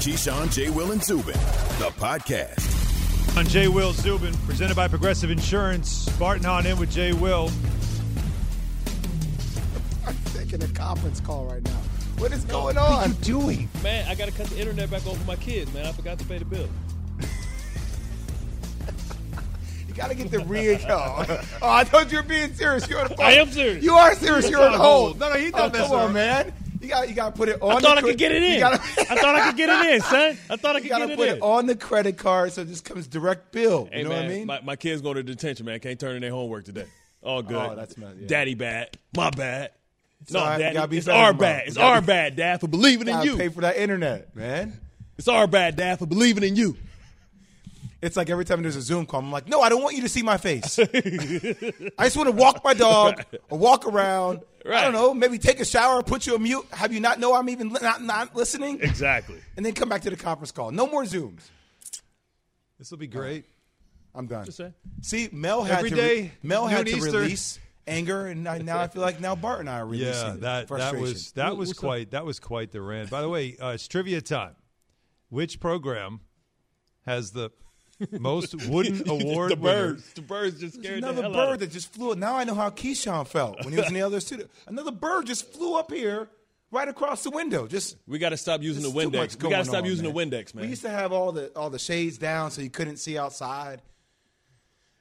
Keyshawn, J. Will, and Zubin, the podcast. On J. Will, Zubin, presented by Progressive Insurance. Barton on in with J. Will. I'm taking a conference call right now. What is going on? What are you doing? Man, I got to cut the internet back on for my kids, man. I forgot to pay the bill. You got to get the real. Oh, I thought you were being serious. You're on the phone. I am serious. You are serious. You're on hold. No, he's not messing around, man. You got to put it on. I thought I could get it in. I thought I could get it in, son. I thought I could get it in. You got to put it on the credit card so it just comes direct bill. Hey, you know, man, what I mean? My kids go to detention, man. Can't turn in their homework today. All good. Oh, that's not, yeah. Daddy bad. My bad. No, Daddy, it's our bad. It's our bad, Dad, for believing in you. Pay for that internet, man. It's our bad, Dad, for believing in you. It's like every time there's a Zoom call, I'm like, no, I don't want you to see my face. I just want to walk my dog or walk around. Right. I don't know, maybe take a shower, put you on mute, have you not know I'm even not listening? Exactly. And then come back to the conference call. No more Zooms. This will be great. I'm done. See, Mel had every to day, Mel had to Easter. Release anger, and now I feel like now Bart and I are releasing frustration. That was quite the rant. By the way, it's trivia time. Which program has the most wooden award? The birds just scared the hell out of me. Another bird that just flew. Now I know how Keyshawn felt when he was in the other studio. Another bird just flew up here, right across the window. We got to stop using the Windex. We got to stop using the Windex, man. We used to have all the shades down so you couldn't see outside.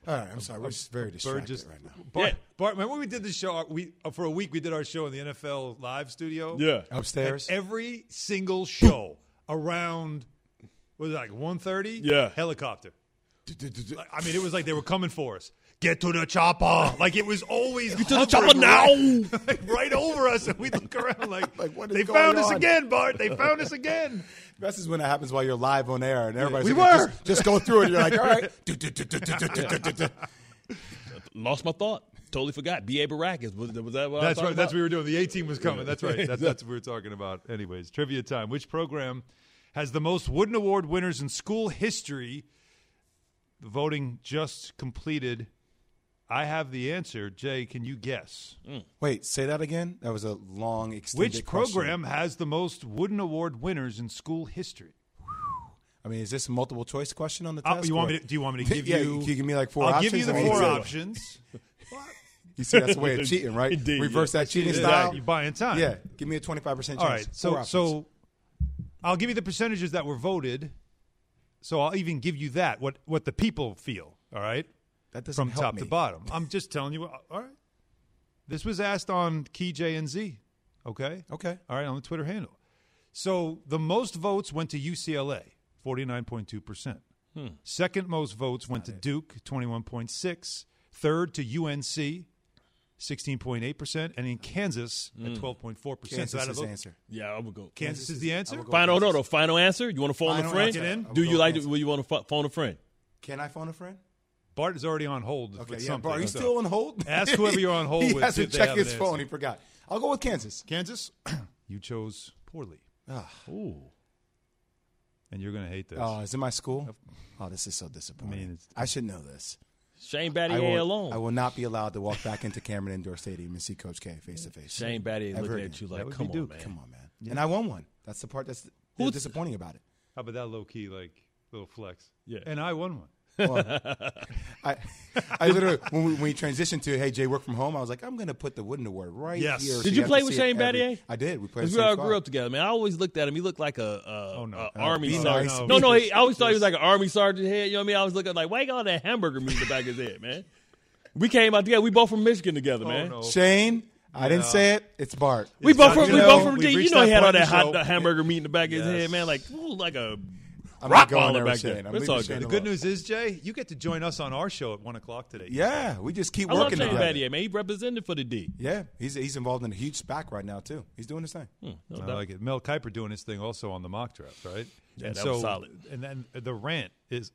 All right, I'm sorry. We're just very distracted right now. Bart, remember when we did the show? For a week we did our show in the NFL Live studio. Yeah, upstairs. And every single show around. Was it like 1:30? Yeah. Helicopter. I mean, it was like they were coming for us. Get to the chopper. Like, it was always get to the chopper now. Right over us. And we'd look around like what is they going found on? Us again, Bart. They found us again. This is when it happens while you're live on air. And everybody's just go through it. And you're like, all right. Lost my thought. Totally forgot. B.A. Baracus. Was that what I was talking about? That's what we were doing. The A-team was coming. That's right. That's what we were talking about. Anyways, trivia time. Which program has the most Wooden Award winners in school history? The voting just completed. I have the answer. Jay, can you guess? Wait, say that again? That was a long, extended Which program question. Has the most Wooden Award winners in school history? I mean, is this a multiple-choice question on the test? Do you want me to give you? Can you give me like four options? I'll give you the four options. You see, that's a way of cheating, right? Indeed, reverse that cheating style. You're buying time. Yeah, give me a 25% chance. All right, so I'll give you the percentages that were voted, so I'll even give you that, what the people feel, all right? That doesn't help me. From top to bottom. I'm just telling you, all right? This was asked on Key J and Z, okay? Okay. All right, on the Twitter handle. So the most votes went to UCLA, 49.2%. Second most votes went to Duke, 21.6%. Third to UNC, 16.8%, and in Kansas at 12.4%. Kansas is the answer. Yeah, I would go. Kansas is the answer. Final, no, final answer. You want to phone a friend? Do you like? Will you want to phone a friend? Can I phone a friend? Bart is already on hold. Okay, yeah, Bart, are you still on hold? Ask whoever you're on hold with. He has to check his phone. He forgot. I'll go with Kansas. Kansas, you chose poorly. Ooh. And you're going to hate this. Oh, is it my school? Oh, this is so disappointing. I should know this. Shane Battier alone. I will not be allowed to walk back into Cameron Indoor Stadium and see Coach K face to face. Shane Battier looking at you like, come on, man. Come on, man. Yeah. And I won one. That's the part that's disappointing about it. How about that low-key, like, little flex? Yeah. And I won one. Well, I literally, when we transitioned to, hey, Jay, work from home, I was like, I'm going to put the Wooden Award right here. Did you play with Shane Battier? I did. We played with Shane. We all grew up together, man. I always looked at him. He looked like an Army sergeant. I always thought he was like an Army sergeant head. You know what I mean? I was looking like, why got all that hamburger meat in the back of his head, man? We came out together. We both from Michigan together, man. No. Shane. I didn't say it. It's Bart. We both from D. You know he had all that hot hamburger meat in the back of his head, man. Like a... I'm not going there back there. The good news is, Jay, you get to join us on our show at 1 o'clock today. Yeah, we just keep working together. I love Shane Battier, man. He represented for the D. Yeah, he's involved in a huge SPAC right now, too. He's doing his thing. I like it. Mel Kiper doing his thing also on the mock draft, right? Yeah, and that was solid. And then the rant is...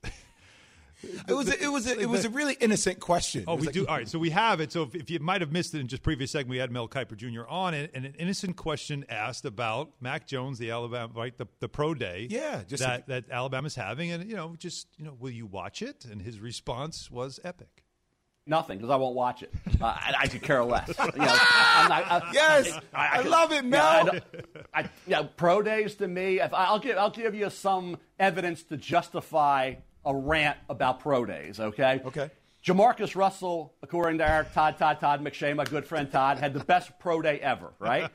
It was a really innocent question. Oh, we do. All right, so we have it. So if you might have missed it in just previous segment, we had Mel Kiper Jr. on it, and an innocent question asked about Mac Jones, the Alabama, right, the pro day, that Alabama's having, and will you watch it? And his response was epic. Nothing, because I won't watch it. I could care less. You know, I love it, Mel. Pro days to me, I'll give you some evidence to justify a rant about pro days. Okay. Jamarcus Russell, according to our Todd McShay, my good friend Todd, had the best pro day ever, right?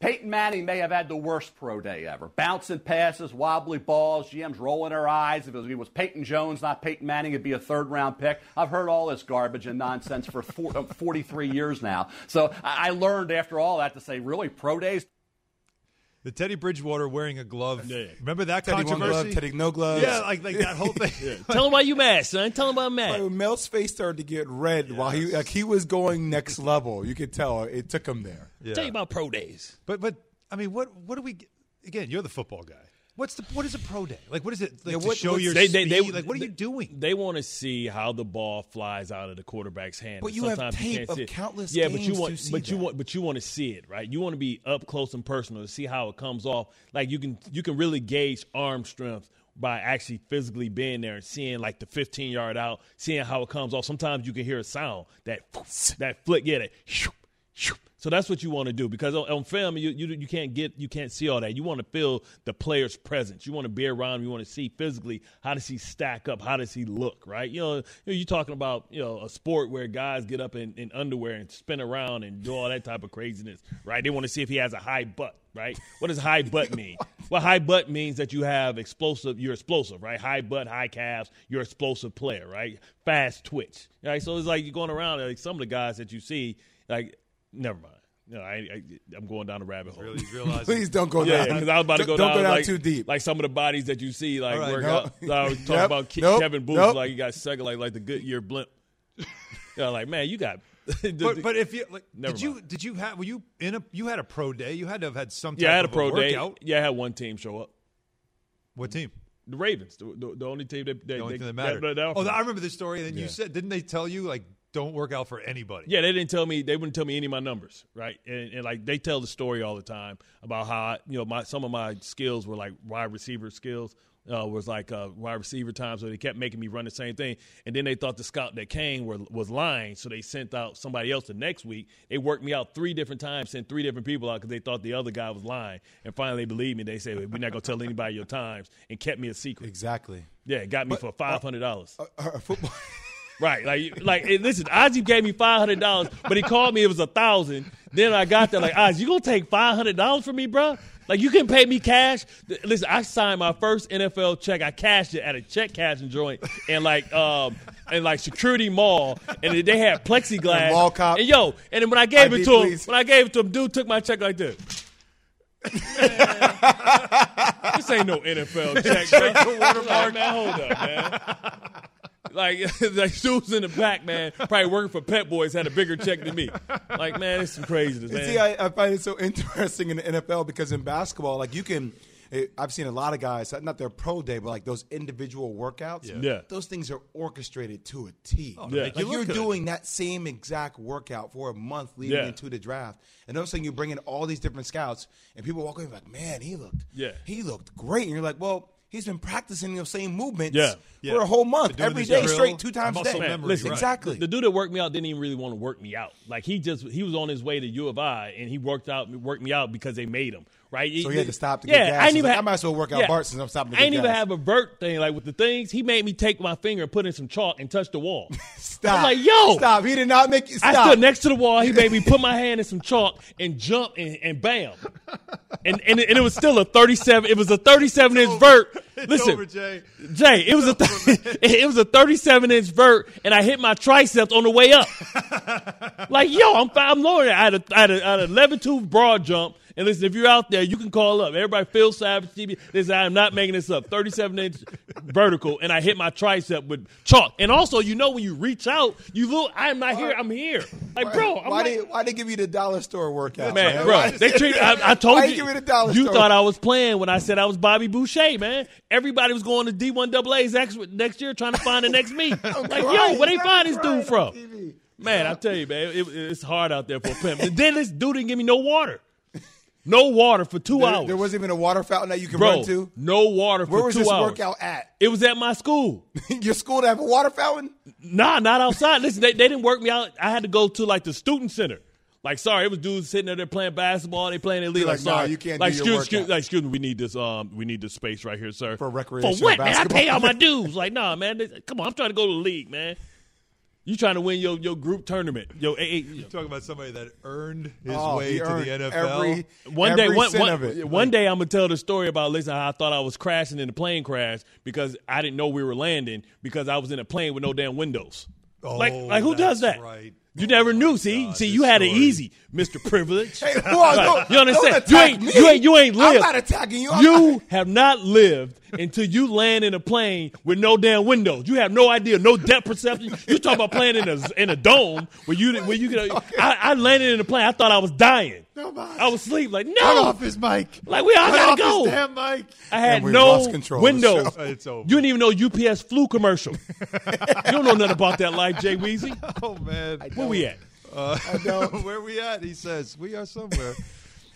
Peyton Manning may have had the worst pro day ever. Bouncing passes, wobbly balls, GMs rolling their eyes. If it was Peyton Jones, not Peyton Manning, it'd be a third-round pick. I've heard all this garbage and nonsense for 43 years now. So I learned after all that to say, really, pro days? The Teddy Bridgewater wearing a glove. Yeah. Remember that Teddy controversy? One glove, Teddy no gloves. Yeah, like that whole thing. Yeah. Tell him why you mad, son. Tell him why I'm mad. Mel's face started to get red while he was going next level. You could tell it took him there. Yeah. Tell you about pro days. But I mean, what do we? Again, you're the football guy. What is a pro day? Like, what is it? Like, to show your speed? Like, what are you doing? They want to see how the ball flies out of the quarterback's hand. But you have tape of countless games to see that. But you want to see it, right? You want to be up close and personal to see how it comes off. Like, you can really gauge arm strength by actually physically being there and seeing, like, the 15-yard out, seeing how it comes off. Sometimes you can hear a sound, that flick, So that's what you want to do, because on film you can't see all that. You want to feel the player's presence. You want to be around him. You want to see physically, how does he stack up? How does he look? Right? You know, you're talking about a sport where guys get up in underwear and spin around and do all that type of craziness. Right? They want to see if he has a high butt. Right? What does high butt mean? Well, high butt means that you have explosive. You're explosive, right? High butt, high calves. You're an explosive player, right? Fast twitch. Right? So it's like you're going around like some of the guys that you see like. Never mind. No, I'm going down the rabbit hole. Really realizing, please don't go down. Yeah, because I was about to go down like, too deep. Like some of the bodies that you see, like right, work out. So I was talking about Kevin Booth, like he got second, like the Goodyear blimp. Like man, you got. But if you like, you had a pro day? You had to have had some. Type I had of a pro workout. Day. Yeah, I had one team show up. What team? The Ravens, the only team that mattered. I remember this story. And then you said, didn't they tell you like? Don't work out for anybody. Yeah, they didn't tell me. They wouldn't tell me any of my numbers, right? And like they tell the story all the time about how some of my skills were like wide receiver skills was like wide receiver time. So they kept making me run the same thing. And then they thought the scout that came was lying, so they sent out somebody else the next week. They worked me out 3 different times, sent 3 different people out because they thought the other guy was lying. And finally, they believed me. They said we're not gonna tell anybody your times, and kept me a secret. Exactly. Yeah, it got me for $500. Football. Right, like listen, Ozzy gave me $500, but he called me, it was $1,000. Then I got there, like, Oz, you gonna take $500 from me, bro? Like, you can pay me cash? Listen, I signed my first NFL check. I cashed it at a check cashing joint and like Security Mall, and they had plexiglass. The mall cop. And and then when I gave it to him, dude took my check like this. This ain't no NFL check, bro. Like, man, hold up, man. Like dudes in the back, man, probably working for Pep Boys had a bigger check than me. Like, man, it's some craziness, man. See, I find it so interesting in the NFL because in basketball, like I've seen a lot of guys, not their pro day, but like those individual workouts. Yeah. Those things are orchestrated to a T. Oh, yeah. Like you're doing that same exact workout for a month leading into the draft. And all of a sudden you bring in all these different scouts and people walk away like, man, he looked great. And you're like, well, he's been practicing those same movements for a whole month, every day, straight 2 times a day. Memory, listen, right. Exactly. The dude that worked me out didn't even really want to work me out. Like he was on his way to U of I, and he worked me out because they made him. Right? So he had to stop to get gas. I might as well work out Bart since I'm stopping to get gas. I didn't even have a vert thing. Like with the things, he made me take my finger and put in some chalk and touch the wall. Stop. I'm like, yo. Stop. He did not make you stop. I stood next to the wall. He made me put my hand in some chalk and jump and bam. And it was still a 37. It was a 37-inch vert. Listen, over, Jay, it was a 37-inch vert, and I hit my triceps on the way up. Like, yo, I'm lower. I had a 11-2 broad jump. And listen, if you're out there, you can call up. Everybody, Phil Savage TV. Listen, I'm not making this up. 37-inch vertical, and I hit my tricep with chalk. And also, when you reach out, you look. I'm not here. I'm here. Like, bro, why they give you the dollar store workout, man? Bro, they treat. I told why you. Give me the dollar you store? Thought I was playing when I said I was Bobby Boucher, man. Everybody was going to D1AA's next year trying to find the next meet. Like, yo, where they find this dude from? TV. Man, I tell you, man, it's hard out there for a pimp. And then this dude didn't give me no water. No water for 2 hours. There wasn't even a water fountain that you could run to? No water for 2 hours. Where was this workout at? It was at my school. Your school didn't have a water fountain? Nah, not outside. Listen, they didn't work me out. I had to go to, like, the student center. Like, sorry, it was dudes sitting there playing basketball. They playing their league. Like, sorry, you can't do your workout. Like, excuse me, we need this space right here, sir. For recreational basketball. For what, basketball? Man? I pay all my dues. Like, nah, man. Come on, I'm trying to go to the league, man. You trying to win your group tournament. You're talking about somebody that earned his way to the NFL. One day I'm going to tell the story about, listen, how I thought I was crashing in a plane crash because I didn't know we were landing because I was in a plane with no damn windows. Oh, like who does that? Right. You never knew. See, you had it easy, Mr. Privilege. Hey, no, you understand? You ain't lived. I'm not attacking you. You have not lived until you land in a plane with no damn windows. You have no idea, no depth perception. You talking about playing in a dome where you can. Okay. I landed in a plane. I thought I was dying. I was asleep. Like no. Cut off his mic. Like we all gotta go. Damn mic. I had no windows. It's over. You didn't even know UPS flu commercial. You don't know nothing about that life, Jay Weezy. Oh man. Where we at? Where we at? He says we are somewhere.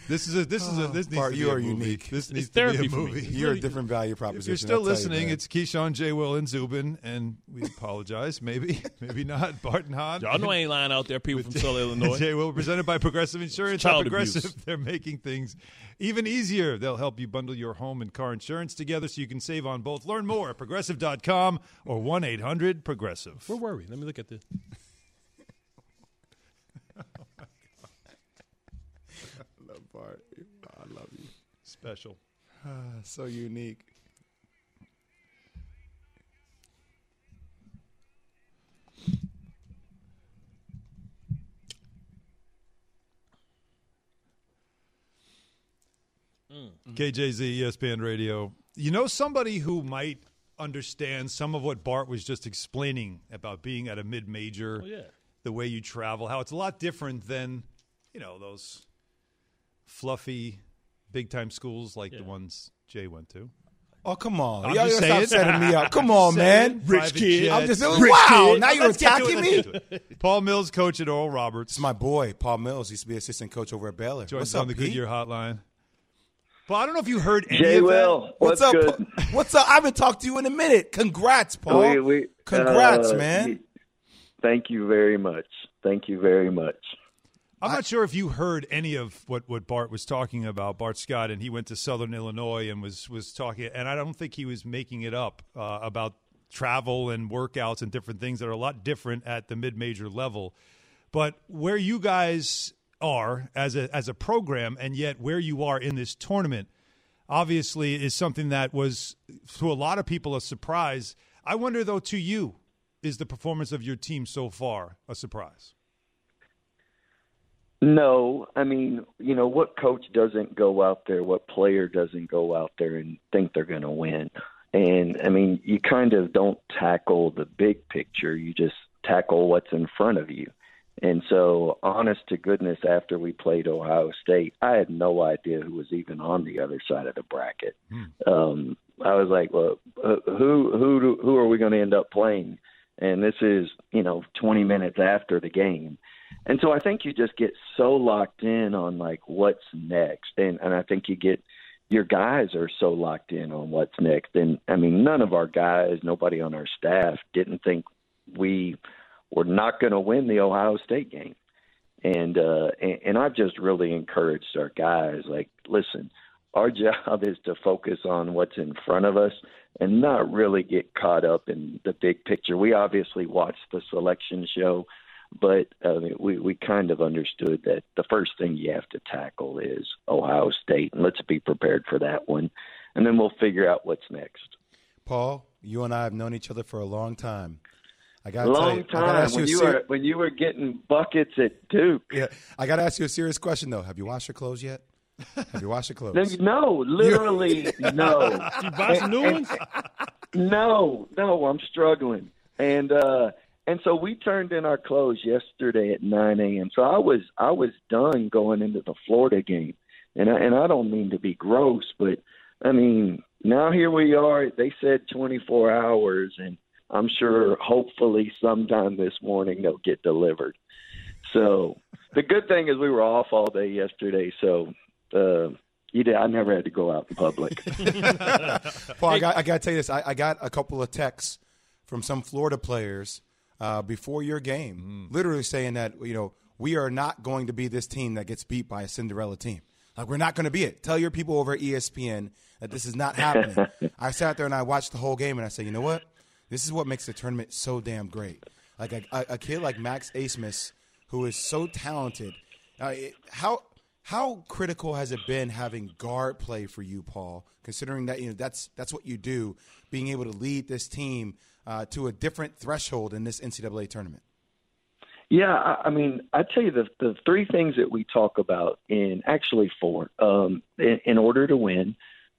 This needs to be a movie. This needs to be a movie. You're a different value proposition. If you're still listening, it's Keyshawn, J. Will, and Zubin, and we apologize. Maybe not. Barton Hahn. Y'all know I ain't lying out there. People from Southern Illinois. J. Will, presented by Progressive Insurance. Child abuse. They're making things even easier. They'll help you bundle your home and car insurance together so you can save on both. Learn more at progressive.com or 1-800-PROGRESSIVE. Where were we? Let me look at this. I love you. Special. So unique. KJZ, ESPN Radio. You know somebody who might understand some of what Bart was just explaining about being at a mid-major, the way you travel, how it's a lot different than, you know, those fluffy big-time schools like the ones Jay went to. Oh, come on. Y'all just stop setting me up. Come on, man. Rich kid. I'm just saying, wow, now you're attacking me? Paul Mills, coach at Oral Roberts. It's my boy, Paul Mills. He used to be assistant coach over at Baylor. Joins on the Goodyear Hotline. Paul, I don't know if you heard any J. Will, of that. What's up? Good? What's up? I haven't talked to you in a minute. Congrats, Paul. Congrats, man. Thank you very much. Thank you very much. I'm not sure if you heard any of what Bart was talking about, Bart Scott, and he went to Southern Illinois and was talking, and I don't think he was making it up, about travel and workouts and different things that are a lot different at the mid-major level. But where you guys are as a program, and yet where you are in this tournament, obviously is something that was, to a lot of people, a surprise. I wonder, though, to you, is the performance of your team so far a surprise? No, I mean, you know, what coach doesn't go out there, what player doesn't go out there and think they're going to win? And, I mean, you kind of don't tackle the big picture. You just tackle what's in front of you. And so, honest to goodness, after we played Ohio State, I had no idea who was even on the other side of the bracket. I was like, well, who are we going to end up playing? And this is, you know, 20 minutes after the game. And so I think you just get so locked in on, like, what's next. And I think you get – your guys are so locked in on what's next. And, I mean, none of our guys, nobody on our staff didn't think we were not going to win the Ohio State game. And I've just really encouraged our guys, like, listen, our job is to focus on what's in front of us and not really get caught up in the big picture. We obviously watched the selection show. But we kind of understood that the first thing you have to tackle is Ohio State, and let's be prepared for that one. And then we'll figure out what's next. Paul, you and I have known each other for a long time. I got long time. When you were getting buckets at Duke. Yeah, I got to ask you a serious question, though. Have you washed your clothes yet? Have you washed your clothes? No, literally no. Did you buy some new ones? No, I'm struggling. And so we turned in our clothes yesterday at 9 a.m. So I was done going into the Florida game, and I don't mean to be gross, but I mean now here we are. They said 24 hours, and I'm sure hopefully sometime this morning they'll get delivered. So the good thing is we were off all day yesterday, so I never had to go out in public. Paul, I got to tell you this. I got a couple of texts from some Florida players before your game, literally saying that, you know, we are not going to be this team that gets beat by a Cinderella team. Like, we're not going to be it. Tell your people over at ESPN that this is not happening. I sat there and I watched the whole game, and I said, you know what? This is what makes the tournament so damn great. Like a kid like Max Acemas, who is so talented. How critical has it been having guard play for you, Paul? Considering that, you know, that's what you do, being able to lead this team to a different threshold in this NCAA tournament. Yeah, I mean, I tell you the three things that we talk about, in actually four, in order to win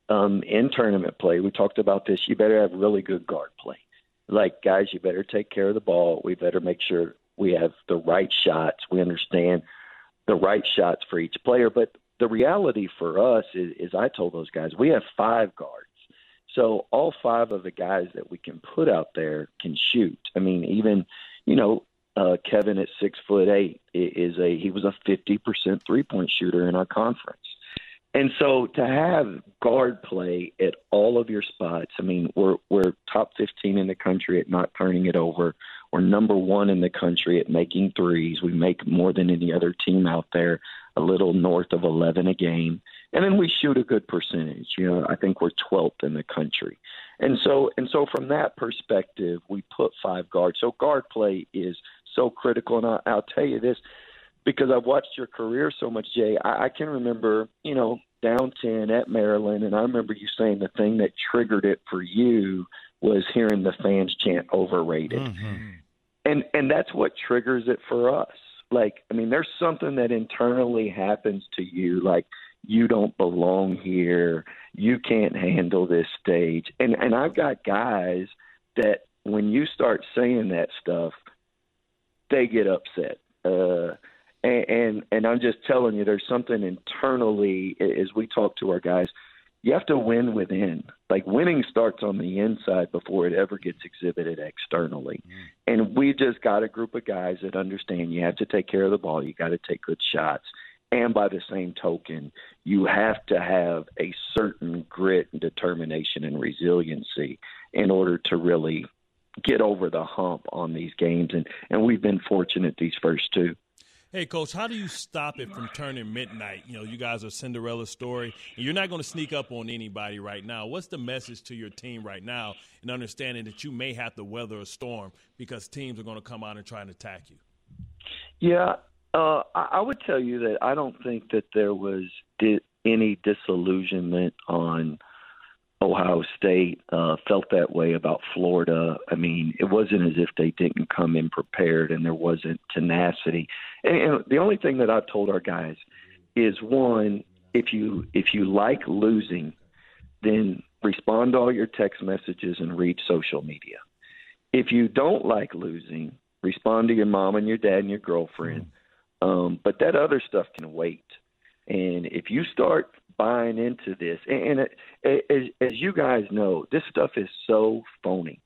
in tournament play. We talked about this. You better have really good guard play. Like, guys, you better take care of the ball. We better make sure we have the right shots. We understand the right shots for each player. But the reality for us is I told those guys, we have five guards. So all five of the guys that we can put out there can shoot. I mean, even, you know, Kevin at 6'8" he was a 50% 3-point shooter in our conference. And so to have guard play at all of your spots, I mean, we're top 15 in the country at not turning it over. We're number one in the country at making threes. We make more than any other team out there, a little north of 11 a game. And then we shoot a good percentage. You know, I think we're 12th in the country. And so from that perspective, we put five guards. So guard play is so critical. And I'll tell you this, because I've watched your career so much, Jay, I can remember, you know, down 10 at Maryland, and I remember you saying the thing that triggered it for you was hearing the fans chant overrated. Mm-hmm. And that's what triggers it for us. Like, I mean, there's something that internally happens to you, like, you don't belong here, you can't handle this stage. And I've got guys that when you start saying that stuff, they get upset. And I'm just telling you, there's something internally, as we talk to our guys, you have to win within. Like, winning starts on the inside before it ever gets exhibited externally. And we just got a group of guys that understand you have to take care of the ball. You got to take good shots. And by the same token, you have to have a certain grit and determination and resiliency in order to really get over the hump on these games. And we've been fortunate these first two. Hey, Coach, how do you stop it from turning midnight? You know, you guys are Cinderella story, and you're not going to sneak up on anybody right now. What's the message to your team right now in understanding that you may have to weather a storm because teams are going to come out and try and attack you? Yeah, I would tell you that I don't think that there was any disillusionment on Ohio State. Felt that way about Florida. I mean, it wasn't as if they didn't come in prepared and there wasn't tenacity. And the only thing that I've told our guys is, one, if you like losing, then respond to all your text messages and read social media. If you don't like losing, respond to your mom and your dad and your girlfriend. But that other stuff can wait. And if you start buying into this, and as you guys know, this stuff is so phony.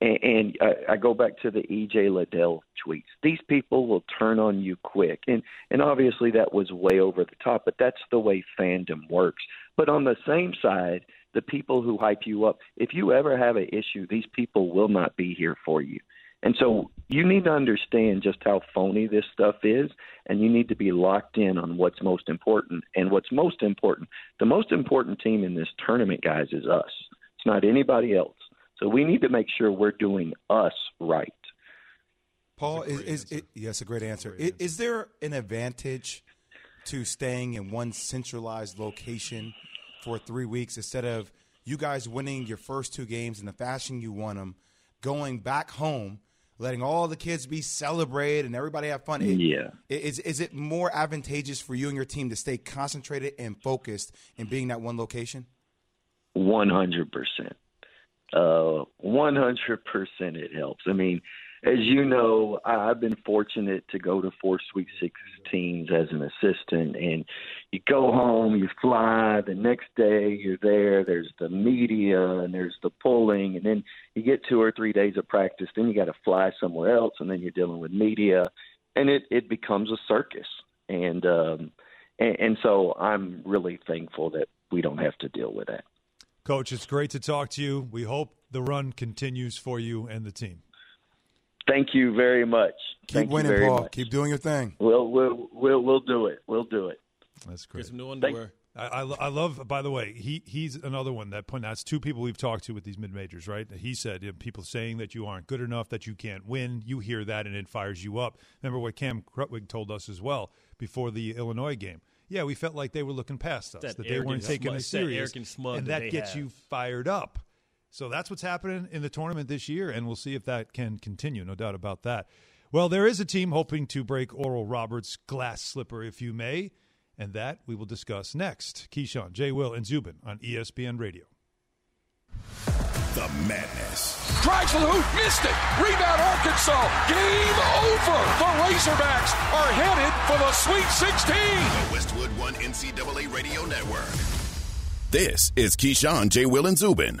And I go back to the E.J. Liddell tweets. These people will turn on you quick. And obviously that was way over the top, but that's the way fandom works. But on the same side, the people who hype you up, if you ever have an issue, these people will not be here for you. And so you need to understand just how phony this stuff is, and you need to be locked in on what's most important. And what's most important, the most important team in this tournament, guys, is us. It's not anybody else. So we need to make sure we're doing us right. Paul, yes, a great answer. Is there an advantage to staying in one centralized location for 3 weeks instead of you guys winning your first two games in the fashion you won them, going back home, letting all the kids be celebrated and everybody have fun? Is it more advantageous for you and your team to stay concentrated and focused in being that one location? 100%. 100% it helps. I mean, as you know, I've been fortunate to go to four Sweet 16s as an assistant, and you go home, you fly, the next day you're there, there's the media and there's the polling, and then you get 2 or 3 days of practice, then you got to fly somewhere else, and then you're dealing with media, and it becomes a circus. And And so I'm really thankful that we don't have to deal with that. Coach, it's great to talk to you. We hope the run continues for you and the team. Thank you very much. Keep winning, Paul. Keep doing your thing. We'll do it. We'll do it. That's great. Get some new underwear. I love, by the way, he's another one that point out. It's two people we've talked to with these mid-majors, right? He said, you know, people saying that you aren't good enough, that you can't win. You hear that, and it fires you up. Remember what Cam Crutwig told us as well before the Illinois game. Yeah, we felt like they were looking past us, that they weren't taking us serious, and that gets you fired up. So that's what's happening in the tournament this year, and we'll see if that can continue, no doubt about that. Well, there is a team hoping to break Oral Roberts' glass slipper, if you may. And that we will discuss next. Keyshawn, J. Will, and Zubin on ESPN Radio. The madness. Drives to the hoop, missed it. Rebound, Arkansas. Game over. The Razorbacks are headed for the Sweet 16. The Westwood One NCAA Radio Network. This is Keyshawn, J. Will, and Zubin.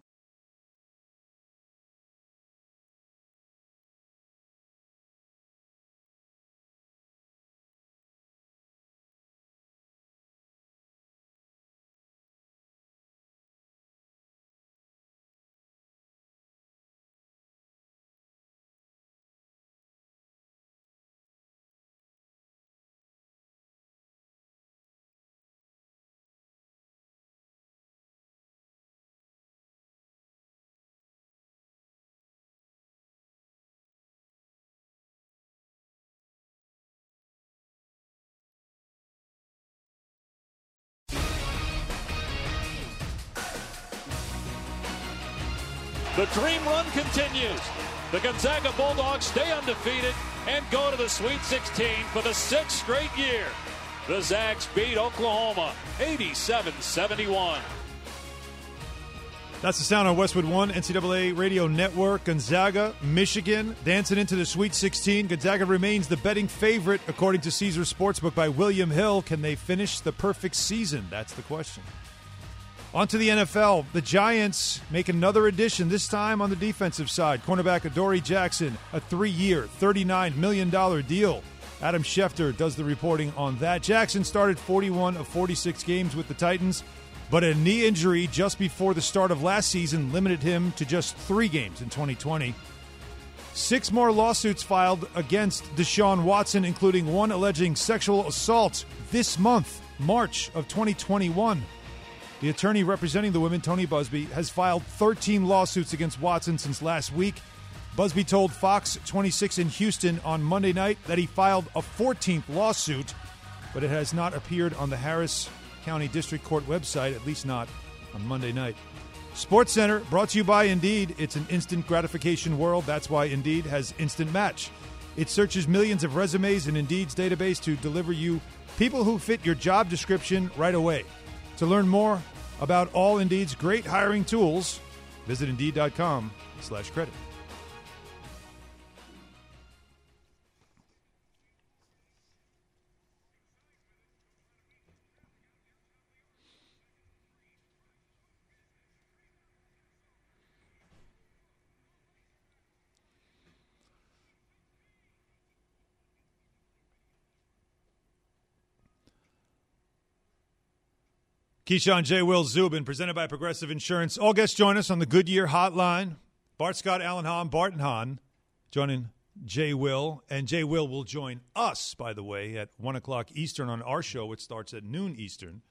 The dream run continues. The Gonzaga Bulldogs stay undefeated and go to the Sweet 16 for the sixth straight year. The Zags beat Oklahoma 87-71. That's the sound on Westwood One NCAA Radio Network. Gonzaga, Michigan, dancing into the Sweet 16. Gonzaga remains the betting favorite, according to Caesars Sportsbook by William Hill. Can they finish the perfect season? That's the question. On to the NFL. The Giants make another addition, this time on the defensive side. Cornerback Adoree Jackson, a 3-year, $39 million deal. Adam Schefter does the reporting on that. Jackson started 41 of 46 games with the Titans, but a knee injury just before the start of last season limited him to just 3 games in 2020. 6 more lawsuits filed against Deshaun Watson, including one alleging sexual assault this month, March of 2021. The attorney representing the women, Tony Busby, has filed 13 lawsuits against Watson since last week. Busby told Fox 26 in Houston on Monday night that he filed a 14th lawsuit, but it has not appeared on the Harris County District Court website, at least not on Monday night. SportsCenter, brought to you by Indeed. It's an instant gratification world. That's why Indeed has Instant Match. It searches millions of resumes in Indeed's database to deliver you people who fit your job description right away. To learn more about all Indeed's great hiring tools, visit Indeed.com/credit. Keyshawn, J. Will, Zubin, presented by Progressive Insurance. All guests join us on the Goodyear Hotline. Bart Scott, Alan Hahn, Barton Hahn joining J. Will. And J. Will join us, by the way, at 1 o'clock Eastern on our show, which starts at noon Eastern,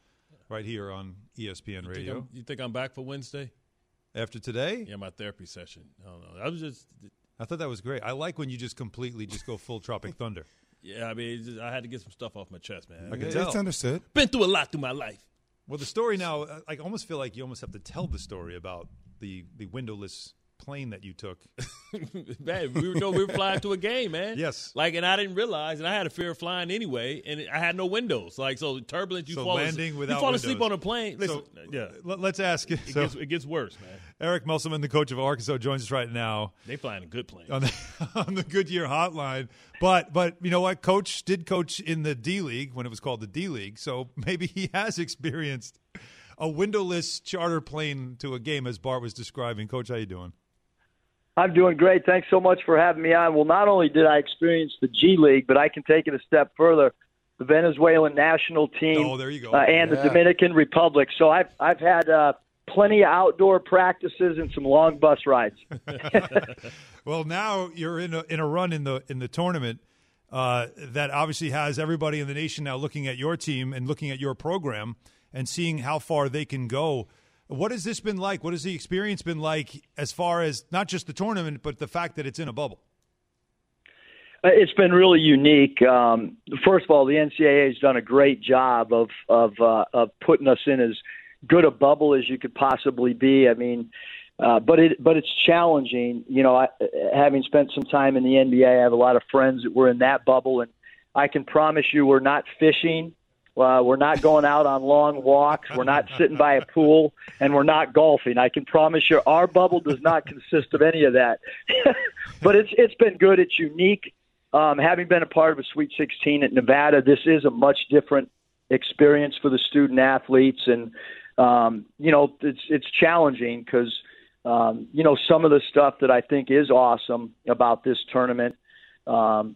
right here on ESPN Radio. You think I'm back for Wednesday? After today? Yeah, my therapy session. I don't know. I thought that was great. I like when you just completely just go full Tropic Thunder. Yeah, I mean, I had to get some stuff off my chest, man. I can tell. It's understood. Been through a lot through my life. Well, the story now, I almost feel like you almost have to tell the story about the windowless plane that you took. Man, we were flying to a game, man. Yes. Like, and I didn't realize, and I had a fear of flying anyway, and I had no windows. Like, so turbulence, you fall asleep on a plane. Listen, so, yeah. Let's ask. It gets worse, man. Eric Musselman, the coach of Arkansas, joins us right now. They flying a good plane. On the Goodyear Hotline. But you know what? Coach did coach in the D League when it was called the D League, so maybe he has experienced a windowless charter plane to a game, as Bart was describing. Coach, how you doing? I'm doing great. Thanks so much for having me on. Well, not only did I experience the G League, but I can take it a step further. The Venezuelan national team and the Dominican Republic. So I've had plenty of outdoor practices and some long bus rides. Well, now you're in a run in the tournament that obviously has everybody in the nation now looking at your team and looking at your program and seeing how far they can go. What has this been like? What has the experience been like as far as not just the tournament, but the fact that it's in a bubble? It's been really unique. First of all, the NCAA has done a great job of putting us in as good a bubble as you could possibly be. I mean, but it's challenging. You know, having spent some time in the NBA, I have a lot of friends that were in that bubble, and I can promise you, we're not fishing. We're not going out on long walks. We're not sitting by a pool, and we're not golfing. I can promise you, our bubble does not consist of any of that. But it's been good. It's unique. Having been a part of a Sweet 16 at Nevada, this is a much different experience for the student athletes, and you know, it's challenging because you know, some of the stuff that I think is awesome about this tournament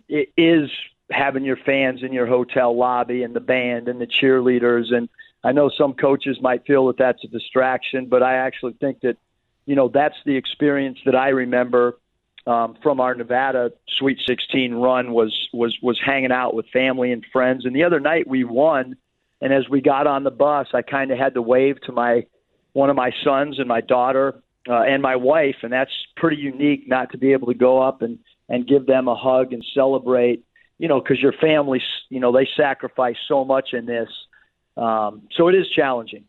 it is having your fans in your hotel lobby and the band and the cheerleaders. And I know some coaches might feel that that's a distraction, but I actually think that, you know, that's the experience that I remember from our Nevada Sweet 16 run was hanging out with family and friends. And the other night we won. And as we got on the bus, I kind of had to wave to one of my sons and my daughter and my wife. And that's pretty unique not to be able to go up and give them a hug and celebrate. You know, because your family, you know, they sacrifice so much in this. So it is challenging.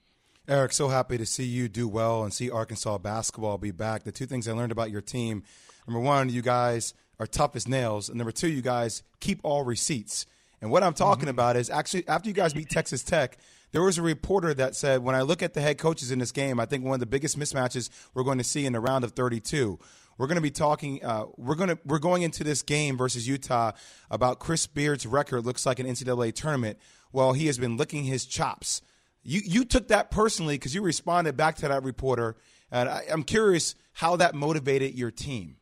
Eric, so happy to see you do well and see Arkansas basketball be back. The two things I learned about your team, number one, you guys are tough as nails. And number two, you guys keep all receipts. And what I'm talking about is actually after you guys beat Texas Tech, there was a reporter that said, when I look at the head coaches in this game, I think one of the biggest mismatches we're going to see in the round of 32. We're going to be talking. We're going into this game versus Utah about Chris Beard's record looks like an NCAA tournament. Well, he has been licking his chops. You took that personally because you responded back to that reporter, and I'm curious how that motivated your team.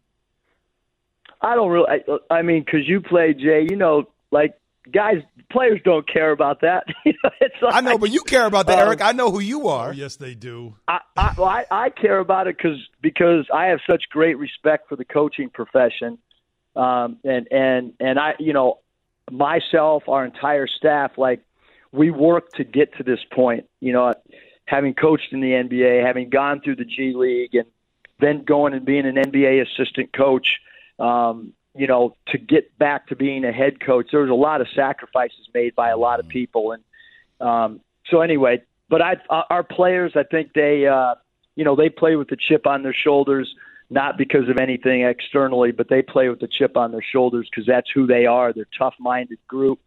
I don't really. I mean, because you play, Jay. You know, like guys, players don't care about that. It's like, I know, but you care about that, Eric. I know who you are. Yes, they do. I care about it because I have such great respect for the coaching profession, and I, you know, myself, our entire staff, like we work to get to this point. You know, having coached in the NBA, having gone through the G League, and then going and being an NBA assistant coach. You know, to get back to being a head coach, there was a lot of sacrifices made by a lot of people. And so anyway, but our players, I think they, you know, they play with the chip on their shoulders, not because of anything externally, but they play with the chip on their shoulders because that's who they are. They're a tough-minded group.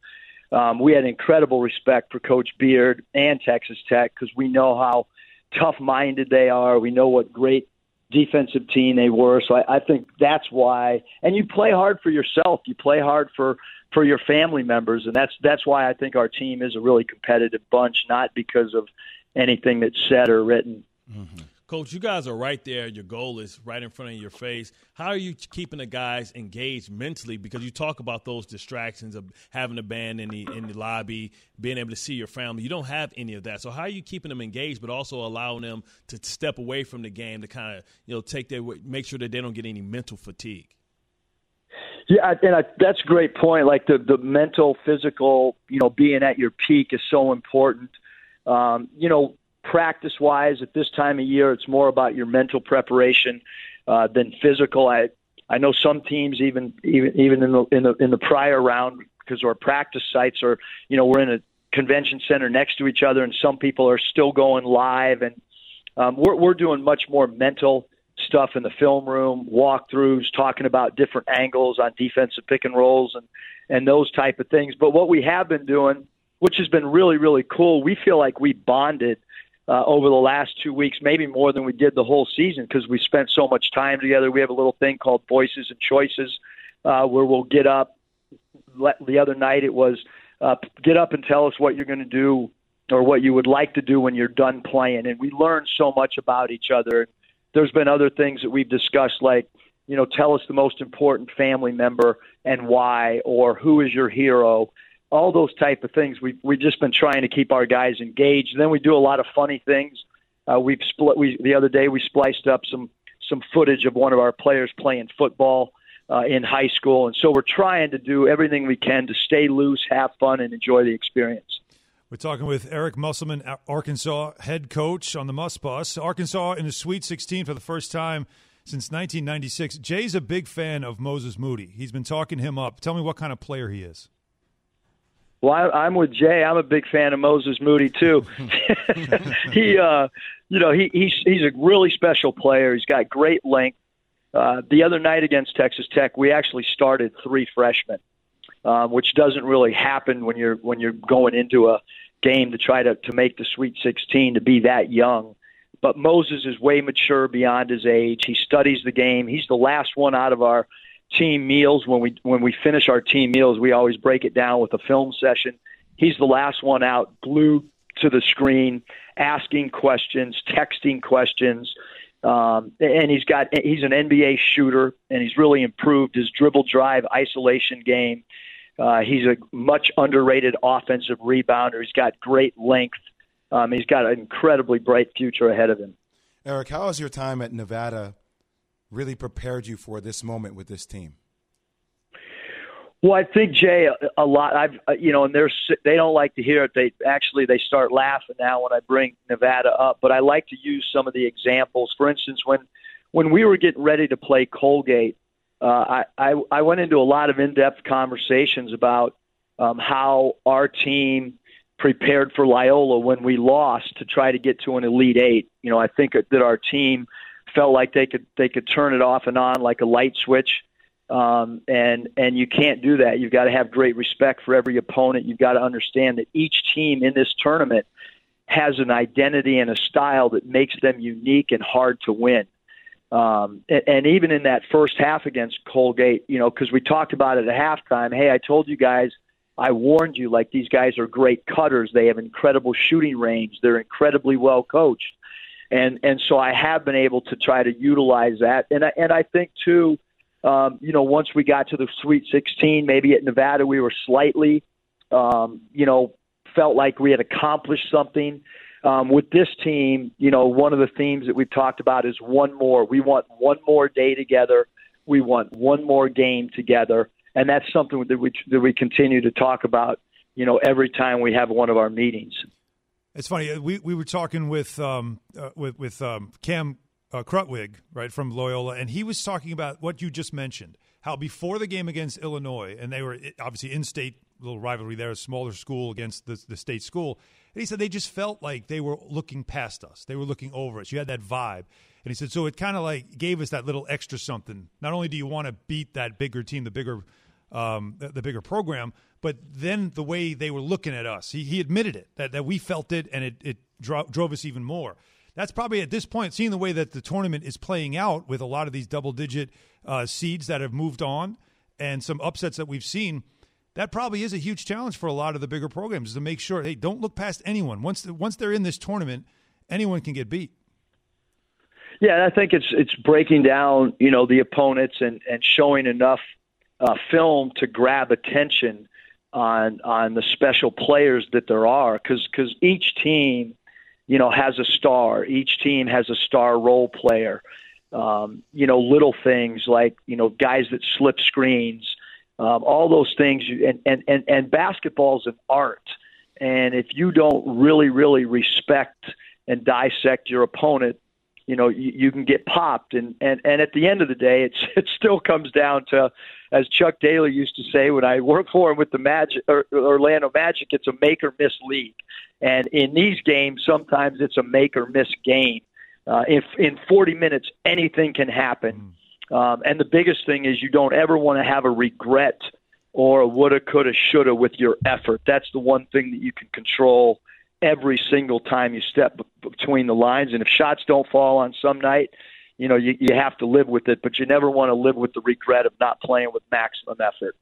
We had incredible respect for Coach Beard and Texas Tech because we know how tough-minded they are. We know what great defensive team they were. So I think that's why, and you play hard for yourself, you play hard for your family members. And that's why I think our team is a really competitive bunch, not because of anything that's said or written. Mm-hmm. Coach, you guys are right there. Your goal is right in front of your face. How are you keeping the guys engaged mentally? Because you talk about those distractions of having a band in the lobby, being able to see your family. You don't have any of that. So how are you keeping them engaged, but also allowing them to step away from the game to kind of, you know, make sure that they don't get any mental fatigue? Yeah, and that's a great point. Like the mental, physical, you know, being at your peak is so important. You know, practice-wise, at this time of year, it's more about your mental preparation than physical. I know some teams even in the prior round, because our practice sites are, you know, we're in a convention center next to each other, and some people are still going live, and we're doing much more mental stuff in the film room, walkthroughs, talking about different angles on defensive pick and rolls and those type of things. But what we have been doing, which has been really, really cool, we feel like we bonded over the last 2 weeks, maybe more than we did the whole season, because we spent so much time together. We have a little thing called Voices and Choices where we'll get up. The other night it was get up and tell us what you're going to do or what you would like to do when you're done playing. And we learned so much about each other. There's been other things that we've discussed, like, you know, tell us the most important family member and why, or who is your hero, all those type of things. We've just been trying to keep our guys engaged. And then we do a lot of funny things. The other day we spliced up some footage of one of our players playing football in high school. And so we're trying to do everything we can to stay loose, have fun, and enjoy the experience. We're talking with Eric Musselman, Arkansas head coach on the Muss Bus. Arkansas in the Sweet 16 for the first time since 1996. Jay's a big fan of Moses Moody. He's been talking him up. Tell me what kind of player he is. Well, I'm with Jay. I'm a big fan of Moses Moody too. He's a really special player. He's got great length. The other night against Texas Tech, we actually started three freshmen. Which doesn't really happen when you're going into a game to try to make the Sweet 16, to be that young. But Moses is way mature beyond his age. He studies the game. He's the last one out of our team meals. When we finish our team meals, we always break it down with a film session. He's the last one out, glued to the screen, asking questions, texting questions. And he's an NBA shooter, and he's really improved his dribble, drive, isolation game. He's a much underrated offensive rebounder. He's got great length. He's got an incredibly bright future ahead of him. Eric, how has your time at Nevada really prepared you for this moment with this team? Well, I think, Jay, a lot. They don't like to hear it. They start laughing now when I bring Nevada up. But I like to use some of the examples. For instance, when we were getting ready to play Colgate, I went into a lot of in-depth conversations about how our team prepared for Loyola when we lost, to try to get to an Elite Eight. You know, I think that our team felt like they could turn it off and on like a light switch, and you can't do that. You've got to have great respect for every opponent. You've got to understand that each team in this tournament has an identity and a style that makes them unique and hard to win. And even in that first half against Colgate, you know, because we talked about it at halftime, hey, I told you guys, I warned you, like, these guys are great cutters. They have incredible shooting range. They're incredibly well coached. And so I have been able to try to utilize that. And I think, too, you know, once we got to the Sweet 16, maybe at Nevada we were slightly, you know, felt like we had accomplished something. With this team, you know, one of the themes that we've talked about is one more. We want one more day together. We want one more game together. And that's something that we continue to talk about, you know, every time we have one of our meetings. It's funny. We were talking with Cam Crutwig, right, from Loyola, and he was talking about what you just mentioned, how before the game against Illinois, and they were obviously in-state, little rivalry there, a smaller school against the state school. And he said they just felt like they were looking past us. They were looking over us. You had that vibe. And he said, so it kind of like gave us that little extra something. Not only do you want to beat that bigger team, the bigger program, but then the way they were looking at us, he admitted it, that we felt it, and it drove us even more. That's probably at this point, seeing the way that the tournament is playing out with a lot of these double-digit seeds that have moved on and some upsets that we've seen, that probably is a huge challenge for a lot of the bigger programs, to make sure, hey, don't look past anyone. Once they're in this tournament, anyone can get beat. Yeah, I think it's breaking down, you know, the opponents and showing enough film to grab attention on the special players that there are, because each team, you know, has a star. Each team has a star role player. You know, little things like, you know, guys that slip screens, all those things. And basketball's an art. And if you don't really, really respect and dissect your opponent, you know, you can get popped. And at the end of the day, it still comes down to, as Chuck Daly used to say when I worked for him with the Magic, or Orlando Magic, it's a make or miss league. And in these games, sometimes it's a make or miss game. If in 40 minutes, anything can happen. And the biggest thing is you don't ever want to have a regret or a woulda, coulda, shoulda with your effort. That's the one thing that you can control every single time you step between the lines. And if shots don't fall on some night, you know, you have to live with it, but you never want to live with the regret of not playing with maximum effort.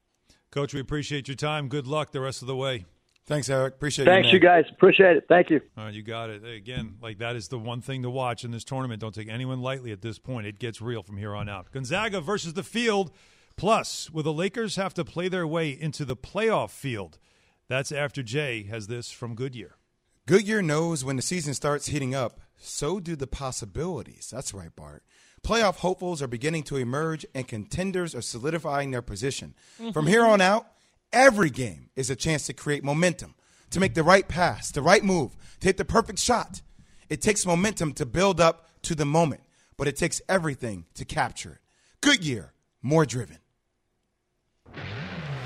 Coach, we appreciate your time. Good luck the rest of the way. Thanks, Eric. Appreciate it. Thanks, you guys. Appreciate it. Thank you. All right, you got it. Again, like, that is the one thing to watch in this tournament. Don't take anyone lightly at this point. It gets real from here on out. Gonzaga versus the field. Plus, will the Lakers have to play their way into the playoff field? That's after Jay has this from Goodyear. Goodyear knows when the season starts heating up, so do the possibilities. That's right, Bart. Playoff hopefuls are beginning to emerge, and contenders are solidifying their position. From here on out, every game is a chance to create momentum, to make the right pass, the right move, to hit the perfect shot. It takes momentum to build up to the moment, but it takes everything to capture it. Goodyear, more driven.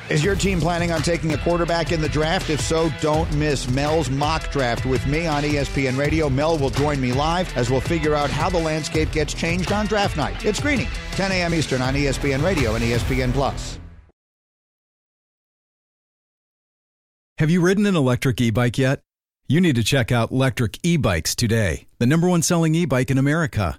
Is your team planning on taking a quarterback in the draft? If so, don't miss Mel's Mock Draft with me on ESPN Radio. Mel will join me live as we'll figure out how the landscape gets changed on draft night. It's Greeny, 10 a.m. Eastern on ESPN Radio and ESPN+. Have you ridden an electric e-bike yet? You need to check out Lectric e-bikes today, the #1 selling e-bike in America.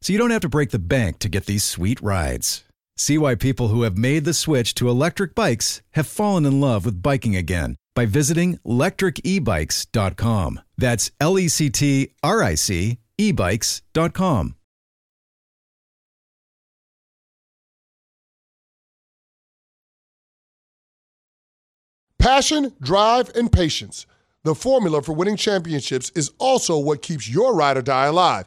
so you don't have to break the bank to get these sweet rides. See why people who have made the switch to electric bikes have fallen in love with biking again by visiting lectricebikes.com. That's L-E-C-T-R-I-C ebikes.com. Passion, drive, and patience. The formula for winning championships is also what keeps your ride or die alive.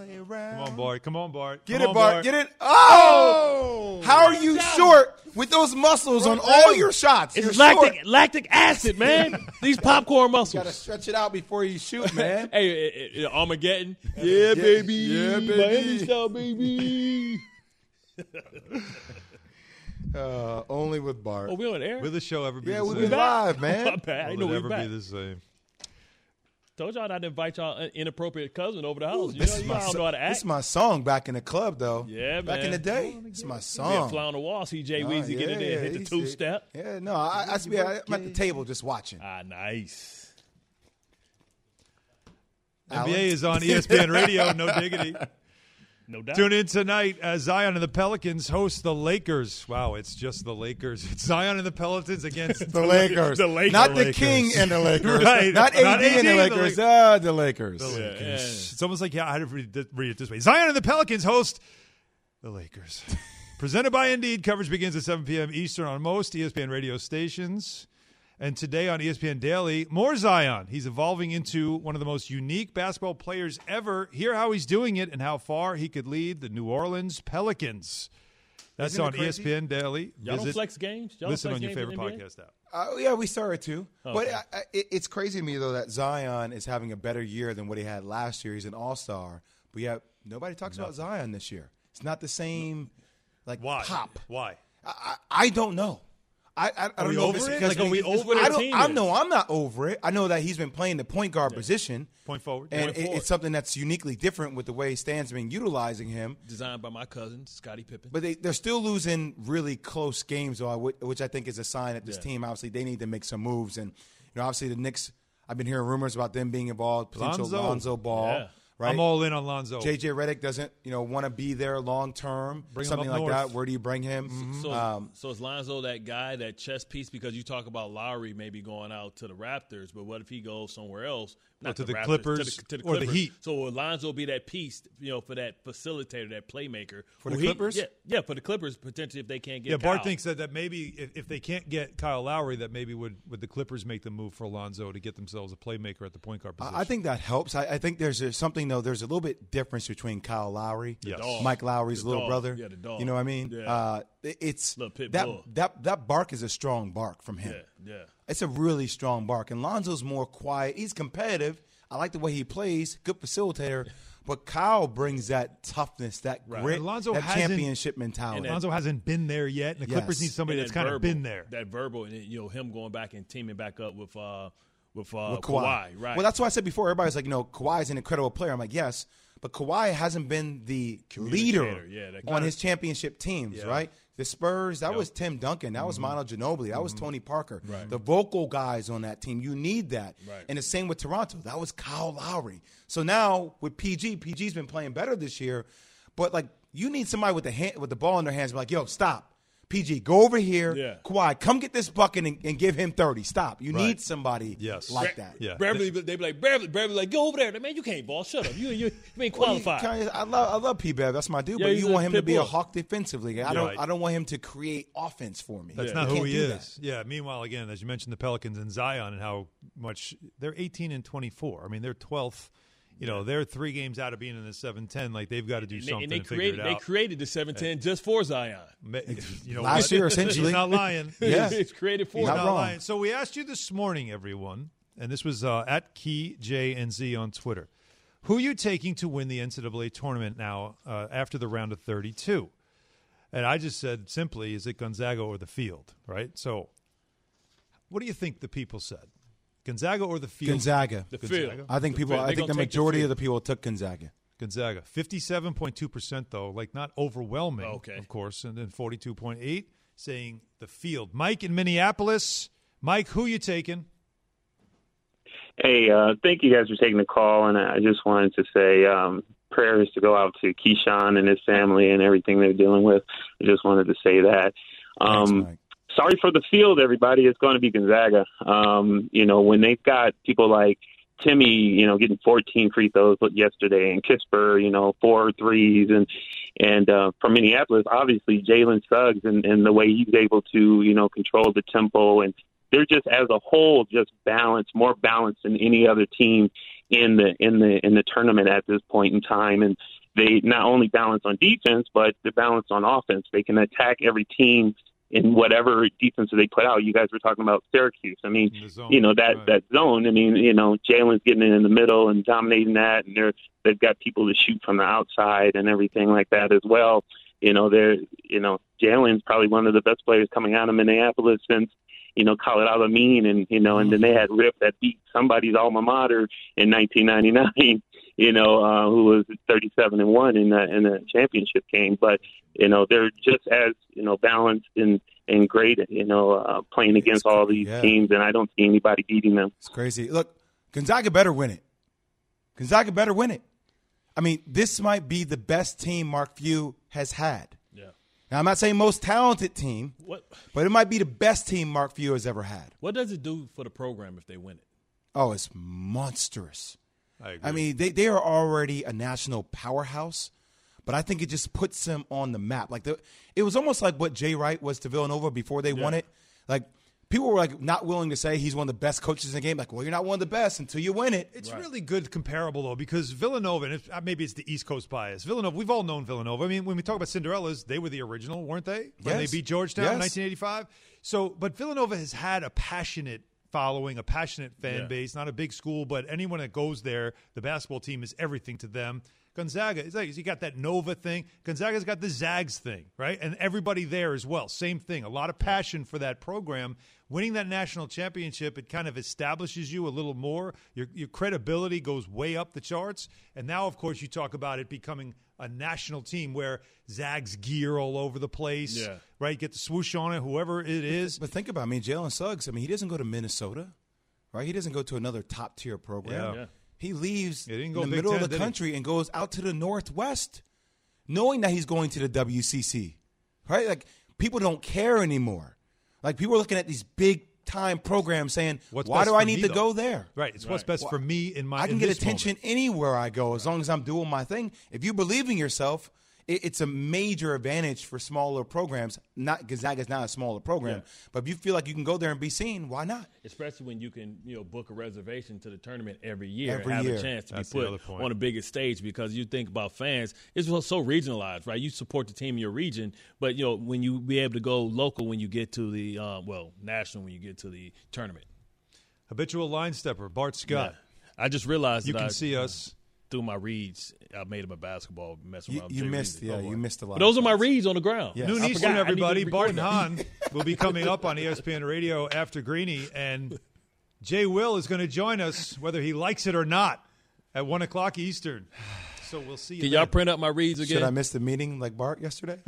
Around. Come on, Bart. Get it, Bart. Get it. Oh! How are you short with those muscles on all your shots? It's lactic acid, man. These popcorn muscles. You got to stretch it out before you shoot, man. Hey, Armageddon. Yeah, baby. Yeah, baby. Miami style, baby. Only with Bart. Oh, we on air? Will the show ever be the same? Yeah, we'll be live, man. Will it ever be the same? Told y'all I'd invite y'all inappropriate cousin over the house. You know how to act. This is my song back in the club, though. Yeah, man. Back in the day, it's my song. Yeah, fly on the wall, see Jay Weezy get in there, hit the two-step. Yeah, no, I'm at the table just watching. Ah, nice. Alan. NBA is on ESPN Radio, no diggity. No doubt. Tune in tonight as Zion and the Pelicans host the Lakers. Wow, it's just the Lakers. It's Zion and the Pelicans against the Lakers. The Lakers. Not the Lakers. King and the Lakers. Right. Not AD and the Lakers. The Lakers. The Lakers. Yeah. It's almost like, I had to read it this way. Zion and the Pelicans host the Lakers. Presented by Indeed. Coverage begins at 7 p.m. Eastern on most ESPN radio stations. And today on ESPN Daily, more Zion. He's evolving into one of the most unique basketball players ever. Hear how he's doing it and how far he could lead the New Orleans Pelicans. That's on ESPN Daily. Y'all don't flex games? Listen on your favorite podcast app. Yeah, we saw it too. Okay. But it's crazy to me, though, that Zion is having a better year than what he had last year. He's an all-star. But yeah, nobody talks about Zion this year. It's not the same, like, why? Pop. Why? I don't know. I don't know if it's because I'm not over it. I know that he's been playing the point guard position. Point forward. And it's something that's uniquely different with the way Stan's been utilizing him. Designed by my cousin, Scottie Pippen. But they're still losing really close games, which I think is a sign that this team, obviously, they need to make some moves. And, you know, obviously the Knicks, I've been hearing rumors about them being involved, potential Lonzo Ball. Yeah. Right? I'm all in on Lonzo. J.J. Redick doesn't, want to be there long term. Something like north. That. Where do you bring him? Mm-hmm. So is Lonzo that guy, that chess piece? Because you talk about Lowry maybe going out to the Raptors, but what if he goes somewhere else? Not to the Raptors, Clippers, to the Clippers or the Heat. So will Lonzo be that piece, for that facilitator, that playmaker for the Clippers? Yeah, for the Clippers potentially if they can't get. Yeah, Bart thinks that maybe if they can't get Kyle Lowry, that maybe would the Clippers make the move for Lonzo to get themselves a playmaker at the point guard position. I think that helps. I think there's something though. There's a little bit difference between Kyle Lowry, Mike Lowry's little brother. Yeah, the dog. You know what I mean? Yeah. It's that bark is a strong bark from him. Yeah. It's a really strong bark. And Lonzo's more quiet. He's competitive. I like the way he plays. Good facilitator. But Kyle brings that toughness, that grit, that championship mentality. Lonzo hasn't been there yet. And the Clippers need somebody that's kind of been there. That verbal, and him going back and teaming back up with Kawhi. Right. Well, that's why I said before. Everybody's like, Kawhi's an incredible player. I'm like, yes. But Kawhi hasn't been the leader on his championship teams, right? The Spurs, that was Tim Duncan. That was Manu Ginobili. That was Tony Parker. Right. The vocal guys on that team, you need that. Right. And the same with Toronto. That was Kyle Lowry. So now with PG's been playing better this year, but like you need somebody with the ball in their hands, be like, yo, stop. PG, go over here. Yeah. Kawhi, come get this bucket and give him 30. Stop. You need somebody like that. Yeah. Beverly, like, go over there. Man, you can't ball. Shut up. You ain't qualified. I love P-Bev. That's my dude. But you want him to be a hawk defensively. I don't want him to create offense for me. That's not who he is. That. Yeah. Meanwhile, again, as you mentioned, the Pelicans and Zion and how much they're 18-24. I mean, they're 12th. They're 3 games out of being in the 7-10. Like, they've got to do something to figure it out. They created the 7-10 just for Zion. Last year, essentially. He's not lying. Yeah. It's created for him. Not lying. So we asked you this morning, everyone, and this was at KeyJNZ on Twitter, who are you taking to win the NCAA tournament now after the round of 32? And I just said simply, is it Gonzaga or the field, right? So what do you think the people said? Gonzaga or the field? Gonzaga. The field. I think the majority of the people took Gonzaga. 57.2% though, like not overwhelming, of course, and then 42.8 saying the field. Mike in Minneapolis. Mike, who you taking? Hey, thank you guys for taking the call, and I just wanted to say prayers to go out to Keyshawn and his family and everything they're dealing with. I just wanted to say that. Thanks, Mike. Sorry for the field, everybody. It's going to be Gonzaga. When they've got people like Timmy, getting 14 free throws yesterday, and Kisper, 4 threes, and from Minneapolis, obviously Jalen Suggs and the way he's able to control the tempo, and they're just as a whole just balanced, more balanced than any other team in the tournament at this point in time, and they not only balance on defense, but they're balanced on offense. They can attack every team in whatever defense they put out. You guys were talking about Syracuse. I mean, zone, that zone. I mean, Jalen's getting in the middle and dominating that, and they've got people to shoot from the outside and everything like that as well. Jalen's probably one of the best players coming out of Minneapolis since Khalid Amin, and and then they had Rip that beat somebody's alma mater in 1999. Who was 37-1 in the championship game. But, they're just as, balanced and great, playing against all these teams, and I don't see anybody beating them. It's crazy. Look, Gonzaga better win it. I mean, this might be the best team Mark Few has had. Yeah. Now, I'm not saying most talented team, but it might be the best team Mark Few has ever had. What does it do for the program if they win it? Oh, it's monstrous. I agree. I mean, they are already a national powerhouse, but I think it just puts them on the map. Like it was almost like what Jay Wright was to Villanova before they won it. Like people were like not willing to say he's one of the best coaches in the game. Like, well, you're not one of the best until you win it. It's really good comparable, though, because Villanova, and maybe it's the East Coast bias. Villanova, we've all known Villanova. I mean, when we talk about Cinderellas, they were the original, weren't they? When they beat Georgetown in 1985. So, but Villanova has had a passionate following, a passionate fan base, not a big school, but anyone that goes there, the basketball team is everything to them. Gonzaga, it's like you got that Nova thing. Gonzaga's got the Zags thing, right? And everybody there as well, same thing. A lot of passion for that program. Winning that national championship, it kind of establishes you a little more. Your credibility goes way up the charts. And now, of course, you talk about it becoming a national team where Zags gear all over the place, right? Get the swoosh on it, whoever it is. But think about it. I mean, Jalen Suggs, I mean, he doesn't go to Minnesota, right? He doesn't go to another top-tier program. Yeah. He leaves in the middle of the country and goes out to the Northwest knowing that he's going to the WCC, right? Like, people don't care anymore. Like, people are looking at these big-time programs saying, why do I need to go there? Right. It's what's best for me in my I can get attention anywhere I go as long as I'm doing my thing. If you believe in yourself, it's a major advantage for smaller programs. Not Gonzaga's not a smaller program, but if you feel like you can go there and be seen, why not? Especially when you can, you know, book a reservation to the tournament every year and have a chance to be put on the biggest stage, because you think about fans, it's so regionalized, right? You support the team in your region, but, you know, when you be able to go local when you get to the, national when you get to the tournament. Habitual line stepper, Bart Scott. Yeah. I just realized you that can see us. Through my reads, I made him a basketball mess around. You missed a lot. But those are my reads on the ground. Yes. Noon Eastern, everybody. Barton Hahn will be coming up on ESPN Radio after Greeny, and J. Will is going to join us, whether he likes it or not, at 1 o'clock Eastern. So we'll see you. Can y'all print up my reads again? Should I miss the meeting like Bart yesterday?